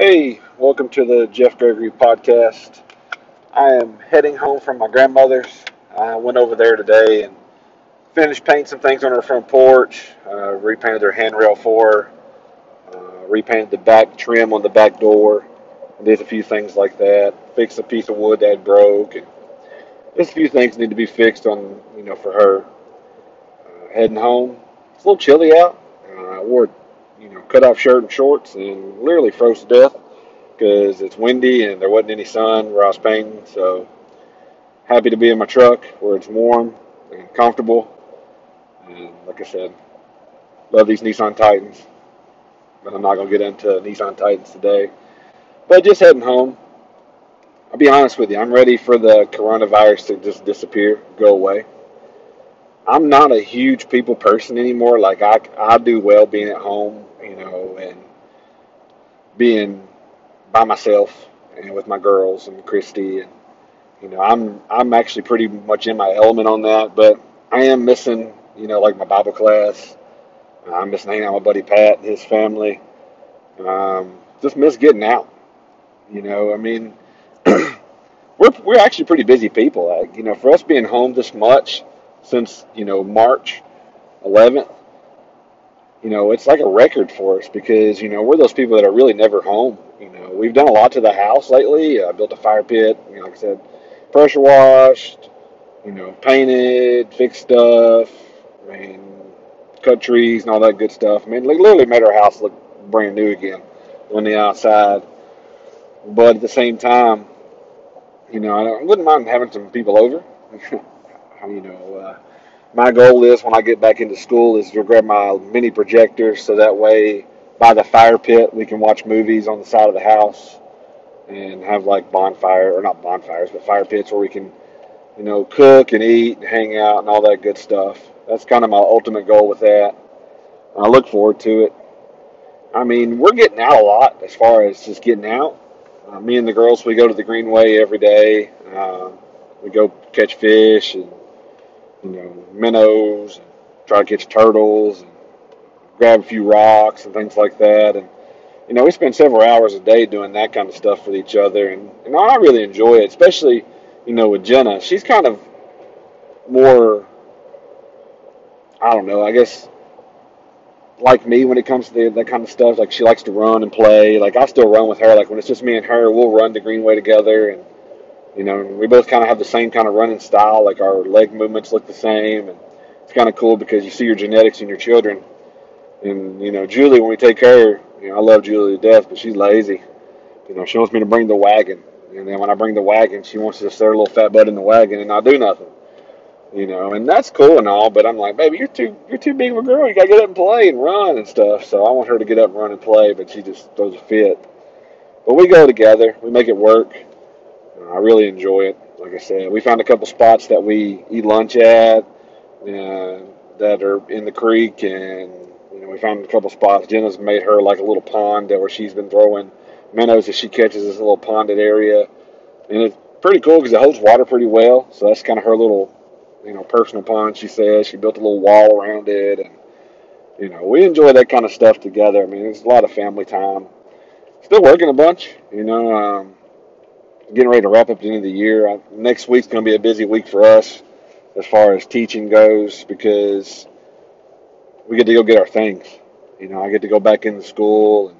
Hey, welcome to the Jeff Gregory podcast. I am heading home from my grandmother's. I went over there today and finished painting some things on her front porch, repainted her handrail for her, repainted the back trim on the back door, and did a few things like that, fixed a piece of wood that broke, and just a few things need to be fixed on, for her. Heading home, it's a little chilly out. I wore cut-off shirt and shorts, and literally froze to death because it's windy and there wasn't any sun where I was painting. So happy to be in my truck where it's warm and comfortable. And like I said, love these Nissan Titans, but I'm not gonna get into Nissan Titans today. But just heading home. I'll be honest with you, I'm ready for the coronavirus to just disappear, go away. I'm not a huge people person anymore. Like I do well being at home, and being by myself and with my girls and Christy, and I'm actually pretty much in my element on that. But I am missing, like my Bible class. I'm missing hanging out with my buddy Pat and his family. Just miss getting out. I mean, we're actually pretty busy people. Like for us being home this much. Since, March 11th, it's like a record for us because, we're those people that are really never home. We've done a lot to the house lately. I built a fire pit, like I said, pressure washed, painted, fixed stuff, cut trees and all that good stuff. Literally made our house look brand new again on the outside. But at the same time, I wouldn't mind having some people over. My goal is when I get back into school is to grab my mini projector so that way by the fire pit we can watch movies on the side of the house and have not bonfires but fire pits where we can cook and eat and hang out and all that good stuff. That's kind of my ultimate goal with that. I look forward to it. We're getting out a lot as far as just getting out. Me and the girls, we go to the Greenway every day. We go catch fish and minnows, and try to catch turtles, and grab a few rocks and things like that. And, we spend several hours a day doing that kind of stuff with each other. And I really enjoy it, especially, with Jenna. She's kind of more, I don't know, I guess, like me when it comes to that kind of stuff. Like, she likes to run and play. Like, I still run with her. Like, when it's just me and her, we'll run the Greenway together. And, we both kind of have the same kind of running style. Like our leg movements look the same, and it's kind of cool because you see your genetics in your children. And Julie, when we take her, I love Julie to death, but she's lazy. She wants me to bring the wagon, and then when I bring the wagon, she wants to sit her little fat butt in the wagon and not do nothing. And that's cool and all, but I'm like, baby, you're too big of a girl. You gotta get up and play and run and stuff. So I want her to get up and run and play, but she just throws a fit. But we go together. We make it work. I really enjoy it. Like I said, we found a couple spots that we eat lunch at that are in the creek, and we found a couple spots. Jenna's made her like a little pond where she's been throwing minnows that she catches. This little ponded area, and it's pretty cool because it holds water pretty well. So that's kind of her little, personal pond. She says she built a little wall around it, and we enjoy that kind of stuff together. It's a lot of family time. Still working a bunch, Getting ready to wrap up the end of the year. Next week's going to be a busy week for us as far as teaching goes because we get to go get our things. I get to go back into school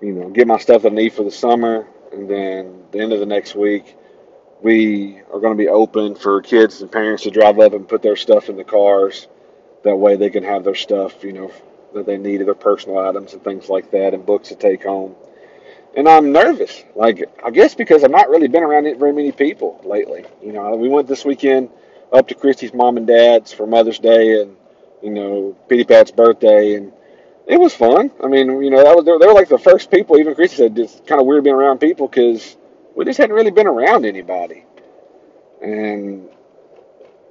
and, get my stuff I need for the summer. And then the end of the next week, we are going to be open for kids and parents to drive up and put their stuff in the cars. That way they can have their stuff, that they need, their personal items and things like that, and books to take home. And I'm nervous, I guess because I've not really been around very many people lately. We went this weekend up to Christy's mom and dad's for Mother's Day and, Petey Pat's birthday, and it was fun. They were like the first people, even Christy said, it's kind of weird being around people because we just hadn't really been around anybody. And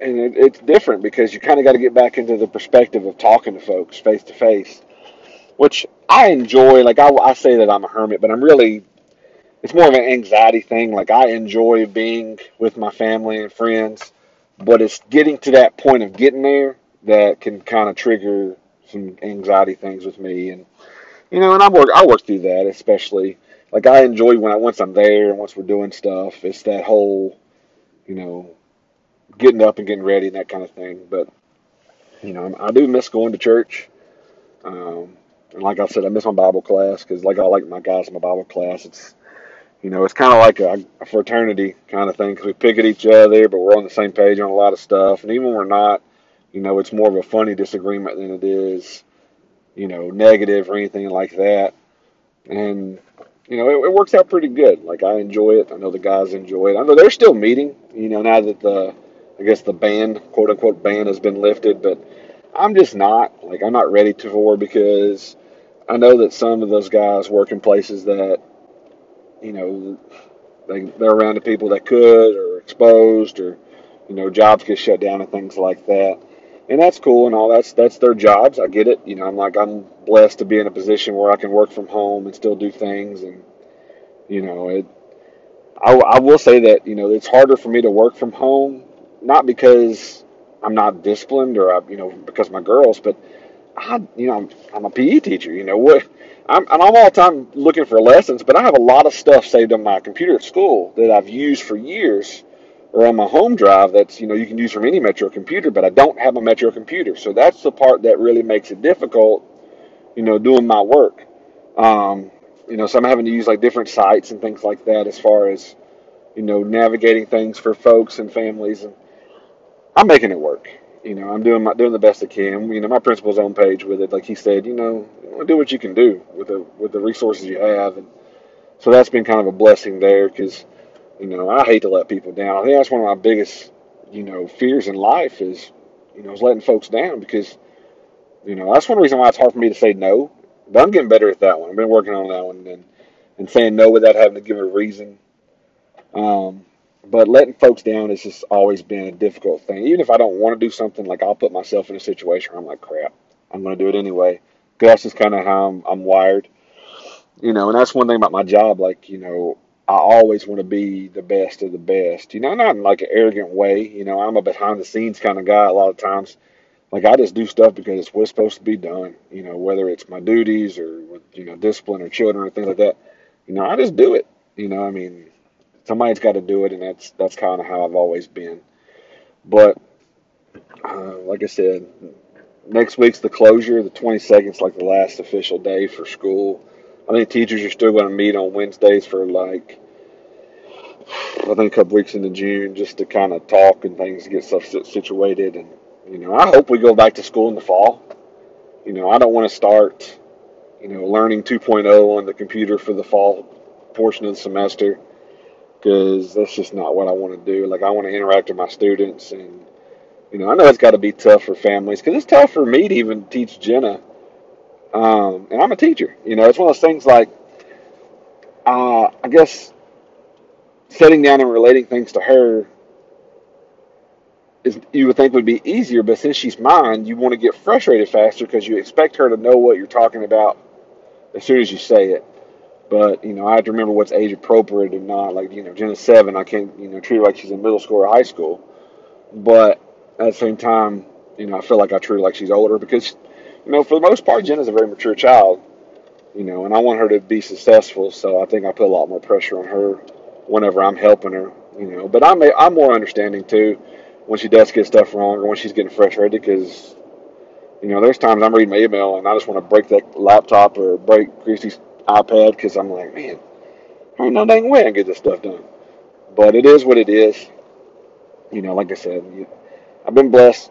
it's different because you kind of got to get back into the perspective of talking to folks face to face, which I enjoy. I say that I'm a hermit, but it's more of an anxiety thing. I enjoy being with my family and friends, but it's getting to that point of getting there that can kind of trigger some anxiety things with me. And I work through that, especially like, I enjoy when once I'm there and once we're doing stuff, it's that whole, you know, getting up and getting ready and that kind of thing. But, you know, I do miss going to church. And like I said, I miss my Bible class because, like, I like my guys in my Bible class. It's, you know, it's kind of like a fraternity kind of thing because we pick at each other, but we're on the same page on a lot of stuff. And even when we're not, you know, it's more of a funny disagreement than it is, you know, negative or anything like that. And, you know, it works out pretty good. Like, I enjoy it. I know the guys enjoy it. I know they're still meeting, you know, now that the ban, quote-unquote ban, has been lifted. But I'm just not. Like, I'm not ready for it because I know that some of those guys work in places that, you know, they're around the people that could or are exposed or, you know, jobs get shut down and things like that. And that's cool and all. That's their jobs. I get it. You know, I'm blessed to be in a position where I can work from home and still do things. And, you know, I will say that, you know, it's harder for me to work from home, not because I'm not disciplined or, you know, because my girls, but I'm a PE teacher. You know, I'm all the time looking for lessons, but I have a lot of stuff saved on my computer at school that I've used for years, or on my home drive that's, you know, you can use from any Metro computer, but I don't have a Metro computer. So that's the part that really makes it difficult, you know, doing my work. You know, so I'm having to use, like, different sites and things like that as far as, you know, navigating things for folks and families. And I'm making it work. You know, I'm doing the best I can. You know, my principal's on page with it. Like he said, you know, do what you can do with the resources you have. And so that's been kind of a blessing there because, you know, I hate to let people down. I think that's one of my biggest, you know, fears in life is, you know, is letting folks down because, you know, that's one reason why it's hard for me to say no. But I'm getting better at that one. I've been working on that one and saying no without having to give a reason. But letting folks down has just always been a difficult thing. Even if I don't want to do something, like, I'll put myself in a situation where I'm like, crap, I'm going to do it anyway. Because that's just kind of how I'm wired. You know, and that's one thing about my job, like, you know, I always want to be the best of the best, you know, not in like an arrogant way. You know, I'm a behind the scenes kind of guy a lot of times. Like, I just do stuff because it's what's supposed to be done, you know, whether it's my duties or, you know, discipline or children or things like that. You know, I just do it, you know, I mean, somebody's got to do it. And that's kind of how I've always been. But like I said, next week's the closure. The 22nd is like the last official day for school. I think teachers are still going to meet on Wednesdays for, like, I think a couple weeks into June just to kind of talk and things, get stuff situated. And, you know, I hope we go back to school in the fall. You know, I don't want to start, you know, learning 2.0 on the computer for the fall portion of the semester because that's just not what I want to do. Like, I want to interact with my students. And, you know, I know it's got to be tough for families because it's tough for me to even teach Jenna. And I'm a teacher, you know, it's one of those things like, I guess sitting down and relating things to her is, you would think would be easier, but since she's mine, you want to get frustrated faster because you expect her to know what you're talking about as soon as you say it. But, you know, I have to remember what's age appropriate and not, like, you know, Jenna's 7, I can't, you know, treat her like she's in middle school or high school. But at the same time, you know, I feel like I treat her like she's older because, you know, for the most part, Jenna's a very mature child, you know, and I want her to be successful, so I think I put a lot more pressure on her whenever I'm helping her, you know. But I'm more understanding, too, when she does get stuff wrong or when she's getting frustrated because, you know, there's times I'm reading my email and I just want to break that laptop or break Christy's iPad because I'm like, man, I ain't no dang way I can get this stuff done. But it is what it is. You know, like I said, I've been blessed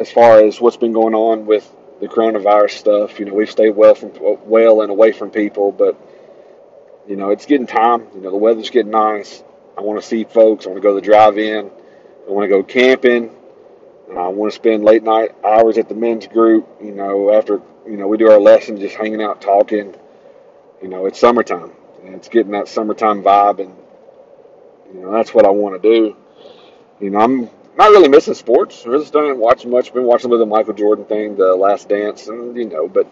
as far as what's been going on with the coronavirus stuff. You know, we've stayed well and away from people, but, you know, it's getting time. You know, the weather's getting nice. I want to see folks. I want to go to the drive-in. I want to go camping. I want to spend late night hours at the men's group, you know, after, you know, we do our lessons, just hanging out, talking. You know, it's summertime, and it's getting that summertime vibe, and, you know, that's what I want to do. You know, I'm not really missing sports. I really don't watch much. Been watching a little Michael Jordan thing, The Last Dance, and, you know, but,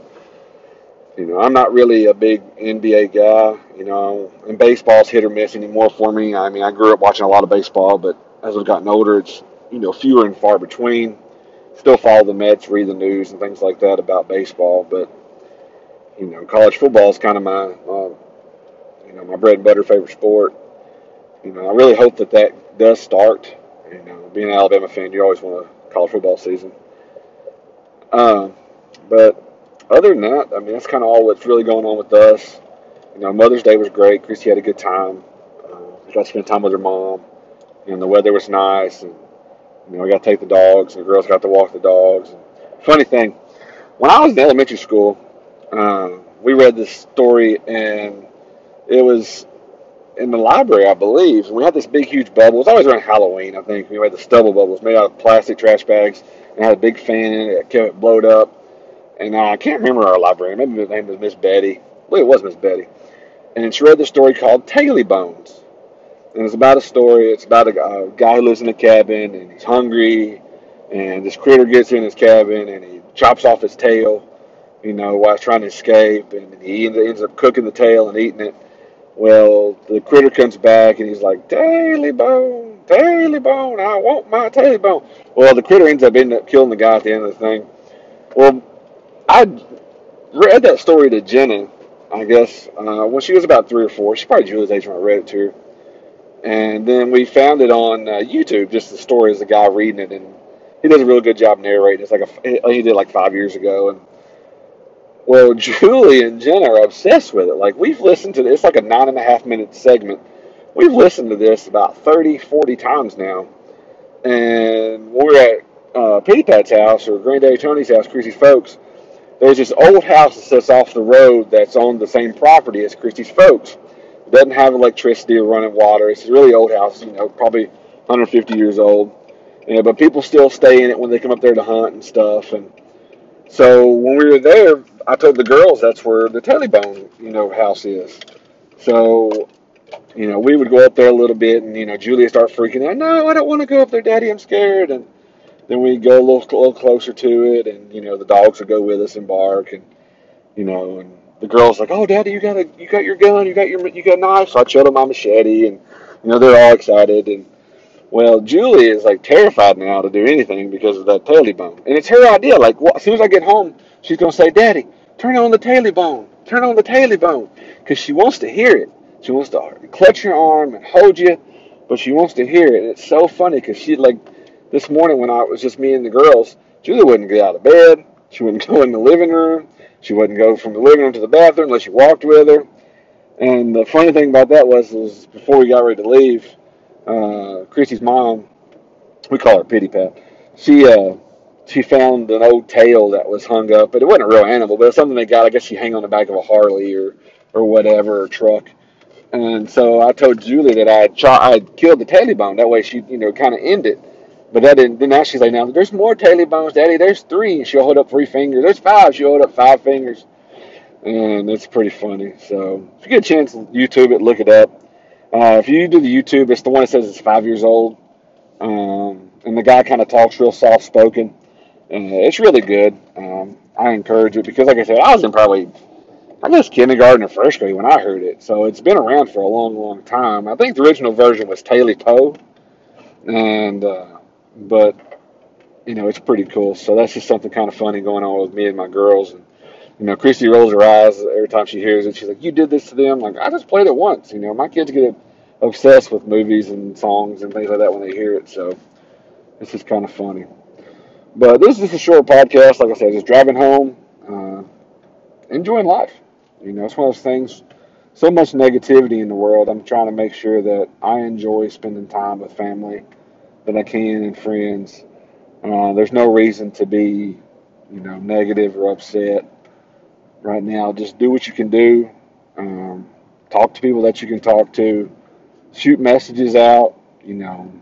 you know, I'm not really a big NBA guy, you know, and baseball's hit or miss anymore for me. I mean, I grew up watching a lot of baseball, but as I've gotten older, it's, you know, fewer and far between. Still follow the Mets, read the news and things like that about baseball, but, you know, college football is kind of my, my bread and butter favorite sport. You know, I really hope that that does start. You know, being an Alabama fan, you always want a college football season. But other than that, I mean, that's kind of all what's really going on with us. You know, Mother's Day was great. Chrissy had a good time. We got to spend time with her mom. And the weather was nice. And, you know, we got to take the dogs. And the girls got to walk the dogs. And funny thing, when I was in elementary school, we read this story, and it was in the library, I believe. And we had this big, huge bubble. It was always around Halloween, I think. We had the stubble bubbles made out of plastic trash bags. And had a big fan in it that kept it blowed up. And I can't remember our librarian. Maybe her name was Miss Betty. Well, it was Miss Betty. And she read this story called Tailypo. And it's about a story. It's about a guy who lives in a cabin, and he's hungry. And this critter gets in his cabin, and he chops off his tail, you know, while he's trying to escape. And he ends up cooking the tail and eating it. Well, the critter comes back, and he's like, Tailypo, Tailypo, I want my Tailypo. Well, the critter ends up killing the guy at the end of the thing. Well, I read that story to Jenna, I guess, when she was about 3 or 4. She's probably Julie's age when I read it to her. And then we found it on YouTube, just the story as a guy reading it. And he does a really good job narrating. It's like he did like 5 years ago. And well, Julie and Jenna are obsessed with it. Like, we've listened to this. It's like a 9.5-minute segment. We've listened to this about 30, 40 times now. And when we were at Petey Pat's house or Granddaddy Tony's house, Chrissy's folks, there's this old house that sits off the road that's on the same property as Christy's folks. It doesn't have electricity or running water. It's a really old house, you know, probably 150 years old. Yeah, but people still stay in it when they come up there to hunt and stuff. And so when we were there, I told the girls that's where the Tailypo, you know, house is. So, you know, we would go up there a little bit, and, you know, Julia started freaking out. No, I don't want to go up there, Daddy. I'm scared. And then we go a little closer to it, and, you know, the dogs would go with us and bark, and, you know, and the girl's like, oh, Daddy, you got your gun, you got a knife. So I showed them my machete, and, you know, they're all excited. And, well, Julie is, like, terrified now to do anything because of that Tailypo. And it's her idea. Like, well, as soon as I get home, she's going to say, Daddy, turn on the Tailypo, turn on the Tailypo, because she wants to hear it. She wants to clutch your arm and hold you, but she wants to hear it. And it's so funny because she, like, this morning when it was just me and the girls, Julie wouldn't get out of bed. She wouldn't go in the living room. She wouldn't go from the living room to the bathroom unless you walked with her. And the funny thing about that was before we got ready to leave, Chrissy's mom, we call her Pity Pat, she found an old tail that was hung up. But it wasn't a real animal, but it was something they got. I guess she hung on the back of a Harley or whatever, or truck. And so I told Julie that I had killed the Tailypo. That way she'd, you know, kind of end it. But that didn't. Then now she's like, now there's more Tailypo, Daddy. There's 3. And she'll hold up 3 fingers. There's 5. She'll hold up 5 fingers. And it's pretty funny. So if you get a chance, YouTube it, look it up. If you do the YouTube, it's the one that says it's 5 years old. And the guy kind of talks real soft-spoken. And it's really good. I encourage it because, like I said, I was in probably, I guess, kindergarten or first grade when I heard it. So it's been around for a long, long time. I think the original version was Tailypo. And, but, you know, it's pretty cool. So that's just something kind of funny going on with me and my girls. And, you know, Chrissy rolls her eyes every time she hears it. She's like, you did this to them. Like, I just played it once. You know, my kids get obsessed with movies and songs and things like that when they hear it. So it's just kind of funny. But this is just a short podcast. Like I said, just driving home, enjoying life. You know, it's one of those things, so much negativity in the world. I'm trying to make sure that I enjoy spending time with family that I can and friends. There's no reason to be, you know, negative or upset right now. Just do what you can do. Talk to people that you can talk to. Shoot messages out. You know,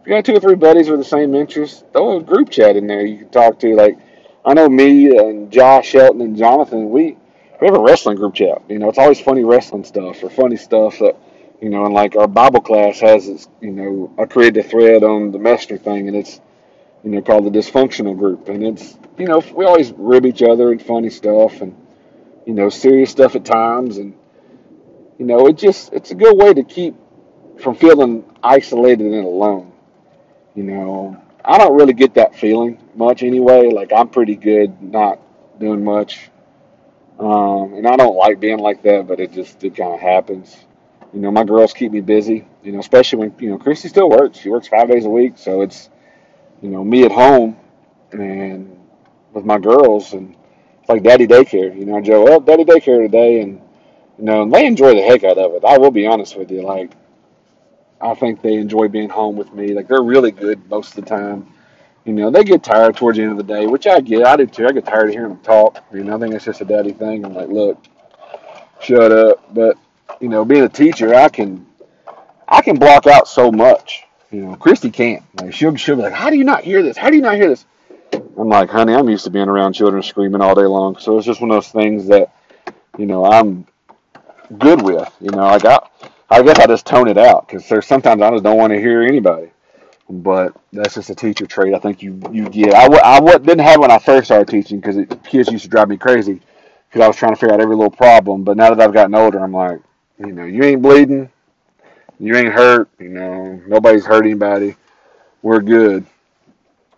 if you got 2 or 3 buddies with the same interests, throw a group chat in there you can talk to. Like, I know me and Josh Shelton and Jonathan, we have a wrestling group chat. You know, it's always funny wrestling stuff or funny stuff that, you know, and like our Bible class has its, you know, I created a thread on the Messer thing, and it's, you know, called the dysfunctional group. And it's, you know, we always rib each other and funny stuff and, you know, serious stuff at times. And, you know, it's a good way to keep from feeling isolated and alone. You know, I don't really get that feeling much anyway. Like, I'm pretty good not doing much. And I don't like being like that, but it kind of happens. You know, my girls keep me busy, you know, especially when, you know, Chrissy still works. She works 5 days a week, so it's, you know, me at home and with my girls, and it's like daddy daycare. You know, I go, well, daddy daycare today, and, you know, and they enjoy the heck out of it. I will be honest with you, like, I think they enjoy being home with me. Like, they're really good most of the time. You know, they get tired towards the end of the day, which I get. I do, too. I get tired of hearing them talk. You know, I think it's just a daddy thing. I'm like, look, shut up. But, you know, being a teacher, I can block out so much. You know, Christy can't. Like, she'll be like, how do you not hear this? How do you not hear this? I'm like, honey, I'm used to being around children screaming all day long. So it's just one of those things that, you know, I'm good with. You know, like, I guess I just tone it out, because there's sometimes I just don't want to hear anybody. But that's just a teacher trait I think you get. I didn't have when I first started teaching, because kids used to drive me crazy, because I was trying to figure out every little problem. But now that I've gotten older, I'm like, you know, you ain't bleeding, you ain't hurt, you know, nobody's hurt anybody, we're good.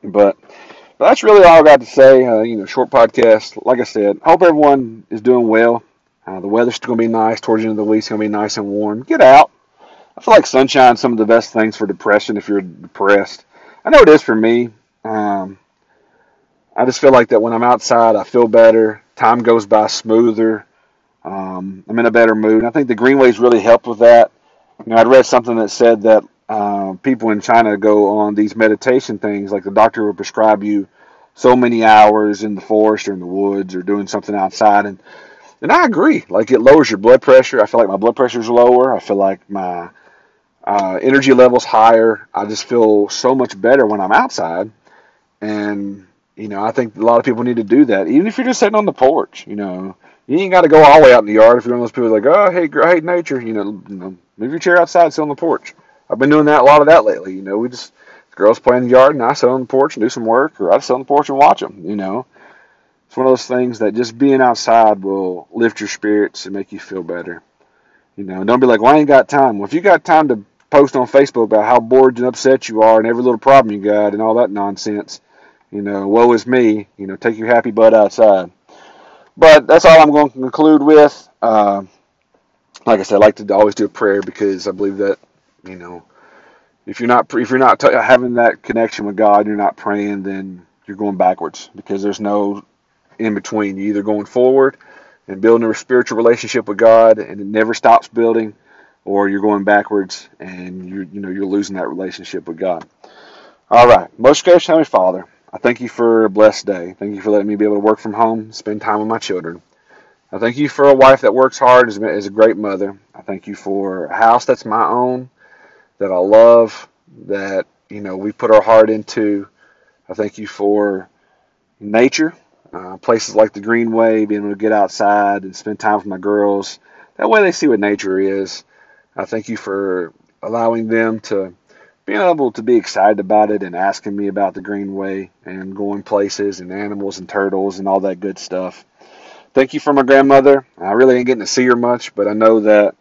But that's really all I got to say. You know, short podcast. Like I said, hope everyone is doing well. The weather's going to be nice towards the end of the week. It's going to be nice and warm. Get out. I feel like sunshine's some of the best things for depression if you're depressed. I know it is for me. I just feel like that when I'm outside, I feel better. Time goes by smoother. I'm in a better mood. And I think the Greenway's really helped with that. You know, I'd read something that said that people in China go on these meditation things, like the doctor will prescribe you so many hours in the forest or in the woods or doing something outside. And I agree. Like, it lowers your blood pressure. I feel like my blood pressure's lower. I feel like my energy level's higher. I just feel so much better when I'm outside. And, you know, I think a lot of people need to do that. Even if you're just sitting on the porch, you know. You ain't got to go all the way out in the yard if you're one of those people like, oh, hey, I hate nature. You know, move your chair outside, sit on the porch. I've been doing that, a lot of that lately. You know, we just, the girls play in the yard, and I sit on the porch and do some work, or I sit on the porch and watch them, you know. It's one of those things that just being outside will lift your spirits and make you feel better. You know, don't be like, well, I ain't got time. Well, if you got time to post on Facebook about how bored and upset you are and every little problem you got and all that nonsense, you know, woe is me, you know, take your happy butt outside. But that's all I'm going to conclude with. Like I said, I like to always do a prayer, because I believe that, you know, if you're not having that connection with God, you're not praying, then you're going backwards, because there's no in between. You're either going forward and building a spiritual relationship with God, and it never stops building, or you're going backwards and you're losing that relationship with God. All right, most gracious Heavenly Father, I thank you for a blessed day. Thank you for letting me be able to work from home, spend time with my children. I thank you for a wife that works hard, is a great mother. I thank you for a house that's my own, that I love, that, you know, we put our heart into. I thank you for nature. Places like the Greenway, being able to get outside and spend time with my girls. That way they see what nature is. I thank you for allowing them to be able to be excited about it and asking me about the Greenway and going places and animals and turtles and all that good stuff. Thank you for my grandmother. I really ain't getting to see her much, but I know that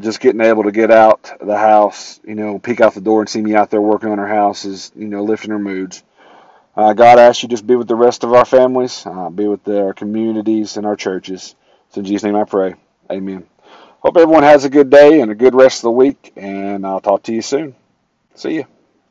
just getting able to get out the house, you know, peek out the door and see me out there working on her house is, you know, lifting her moods. God, I ask you just be with the rest of our families, be with our communities and our churches. It's in Jesus' name I pray. Amen. Hope everyone has a good day and a good rest of the week, and I'll talk to you soon. See ya.